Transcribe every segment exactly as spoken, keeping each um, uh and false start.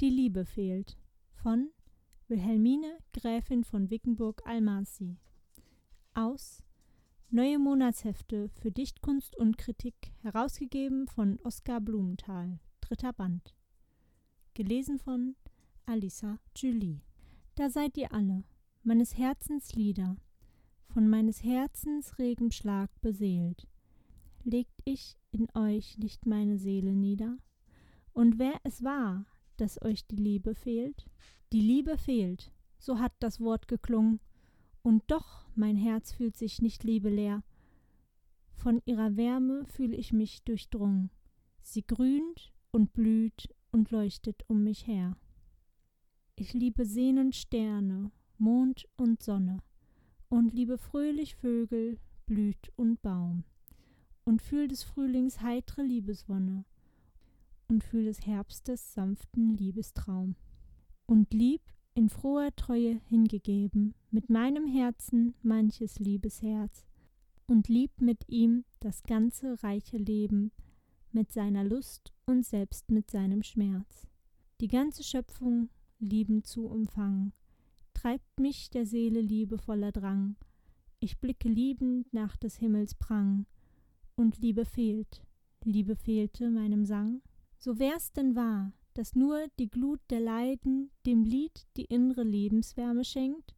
Die Liebe fehlt von Wilhelmine Gräfin von Wickenburg-Almasi aus Neue Monatshefte für Dichtkunst und Kritik, herausgegeben von Oskar Blumenthal, dritter Band. Gelesen von Alisa Julie. Da seid ihr alle, meines Herzens Lieder, von meines Herzens regem Schlag beseelt. Legt ich in euch nicht meine Seele nieder? Und wer es war, dass euch die Liebe fehlt? Die Liebe fehlt, so hat das Wort geklungen, und doch mein Herz fühlt sich nicht liebeleer. Von ihrer Wärme fühl ich mich durchdrungen, sie grünt und blüht und leuchtet um mich her. Ich liebe sehnend Sterne, Mond und Sonne, und liebe fröhlich Vögel, Blüt und Baum, und fühl des Frühlings heitre Liebeswonne, und fühl des Herbstes sanften Liebestraum. Und lieb in froher Treue hingegeben, mit meinem Herzen manches Liebesherz, und lieb mit ihm das ganze reiche Leben, mit seiner Lust und selbst mit seinem Schmerz. Die ganze Schöpfung liebend zu umfangen, treibt mich der Seele liebevoller Drang. Ich blicke liebend nach des Himmels Prang, und Liebe fehlt, Liebe fehlte meinem Sang. So wär's denn wahr, dass nur die Glut der Leiden dem Lied die innere Lebenswärme schenkt?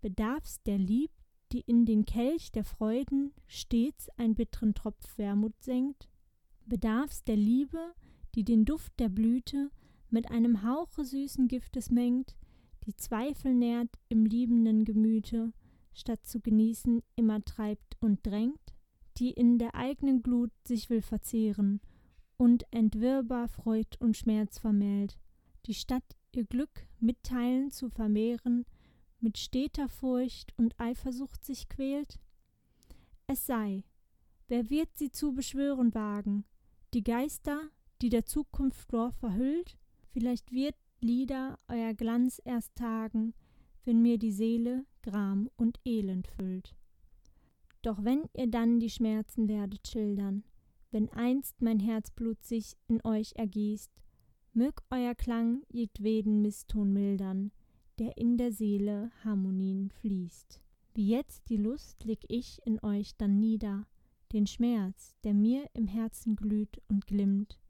Bedarf's der Lieb, die in den Kelch der Freuden stets einen bitteren Tropf Wermut senkt? Bedarf's der Liebe, die den Duft der Blüte mit einem Hauche süßen Giftes mengt, die Zweifel nährt im liebenden Gemüte, statt zu genießen immer treibt und drängt, die in der eigenen Glut sich will verzehren und entwirrbar Freud und Schmerz vermählt, die statt ihr Glück mitteilen zu vermehren, mit steter Furcht und Eifersucht sich quält? Es sei, wer wird sie zu beschwören wagen, die Geister, die der Zukunft Glor verhüllt? Vielleicht wird Lieder euer Glanz erst tagen, wenn mir die Seele Gram und Elend füllt. Doch wenn ihr dann die Schmerzen werdet schildern, wenn einst mein Herzblut sich in euch ergießt, mög euer Klang jedweden Misston mildern, der in der Seele Harmonien fließt. Wie jetzt die Lust leg ich in euch dann nieder, den Schmerz, der mir im Herzen glüht und glimmt,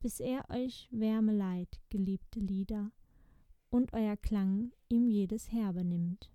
bis er euch Wärme leiht, geliebte Lieder, und euer Klang ihm jedes Herbe nimmt.